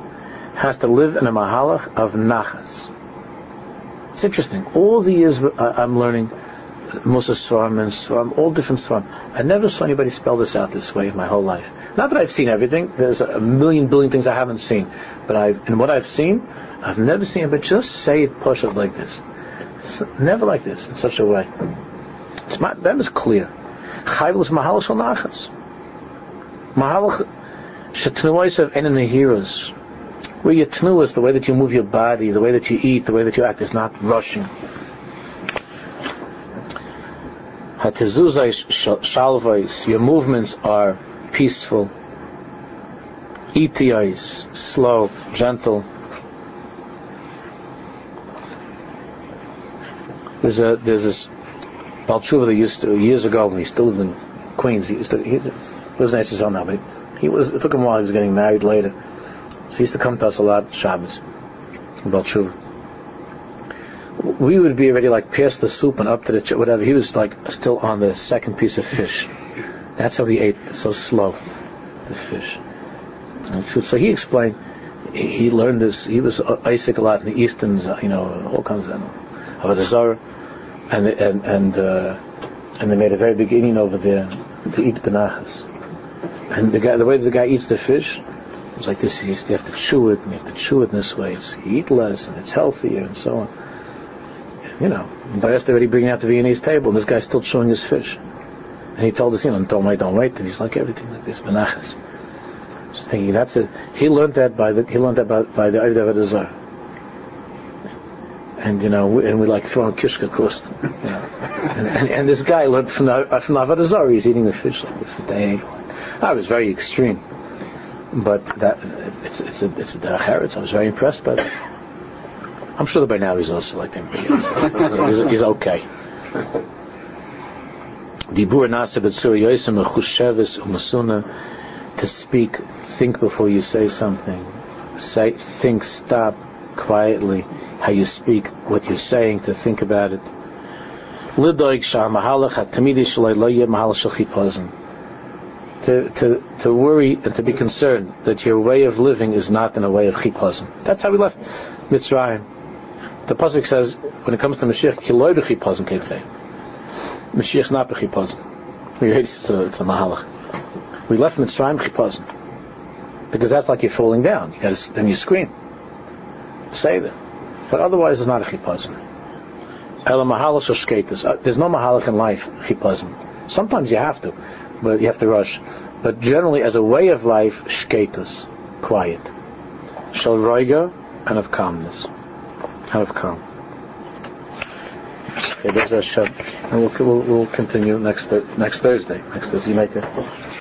has to live in a mahalach of nachas. It's interesting. All the years I'm learning Musa Swarm and Swarm, all different Swarm. I never saw anybody spell this out this way in my whole life. Not that I've seen everything. There's a million billion things I haven't seen. But I've, in what I've seen, I've never seen it. But just say it, push it like this. It's never like this, in such a way. It's my, that is clear. Chayvul is mahalach al nachas. Mahalach, shetnuoisav en nehiras. Where your tnu is the way that you move your body, the way that you eat, the way that you act, is not rushing. Hatezuzai shalvais, your movements are peaceful. Itiais, slow, gentle. There's a there's this Balchuva that used to, years ago when he still lived in Queens, he used to he lives in Israel now, but he was it took him a while, he was getting married later. So he used to come to us a lot Shabbos in Balchuva. We would be already like past the soup and up to the ch- whatever. He was like still on the second piece of fish. That's how he ate, so slow, the fish. And so he explained, he learned this. He was Isaac a lot in the Eastern, you know, all kinds of Avodah Zarah, and and and uh, and they made a very big eating over there to eat benachas. And the guy, the way the guy eats the fish, it's like this. You have to chew it, and you have to chew it in this way. So you eat less, and it's healthier, and so on. You know, by us they're already bringing out the Viennese table, and this guy's still chewing his fish. And he told us, you know, don't wait, don't wait. And he's like everything like this, benachas. Just thinking that's it. He learned that by the he learned that by, by the Avodah Zarah. And you know, we, and we like throwing kishka kust. You know. and, and, and this guy learned from the from the Avodah Zarah. He's eating the fish like this. I was very extreme, but that it's it's a it's a derech eretz. I was very impressed by that. I'm sure that by now he's also like him. He's, he's, he's okay. To speak, think before you say something. Say, think, stop quietly how you speak, what you're saying, to think about it. To, to, to worry and to be concerned that your way of living is not in a way of chipazon. That's how we left Mitzrayim. The pasuk says, when it comes to Mashiach, Kiloi b'chipazim k'tzei. Mashiach's not b'chipazim. We already said it's a mahalach. We left Mitzrayim b'chipazim, because that's like you're falling down. You gotta, and you scream. Say that. But otherwise, it's not a chipazim. Ela mahalach shkeitah. There's no mahalach in life chipazim. Sometimes you have to, but you have to rush. But generally, as a way of life, shkeitas, quiet, shel roiga, and of calmness. Out of calm. Okay, there's our show, and we'll we'll, we'll continue next th- next Thursday. Next Thursday, you make it.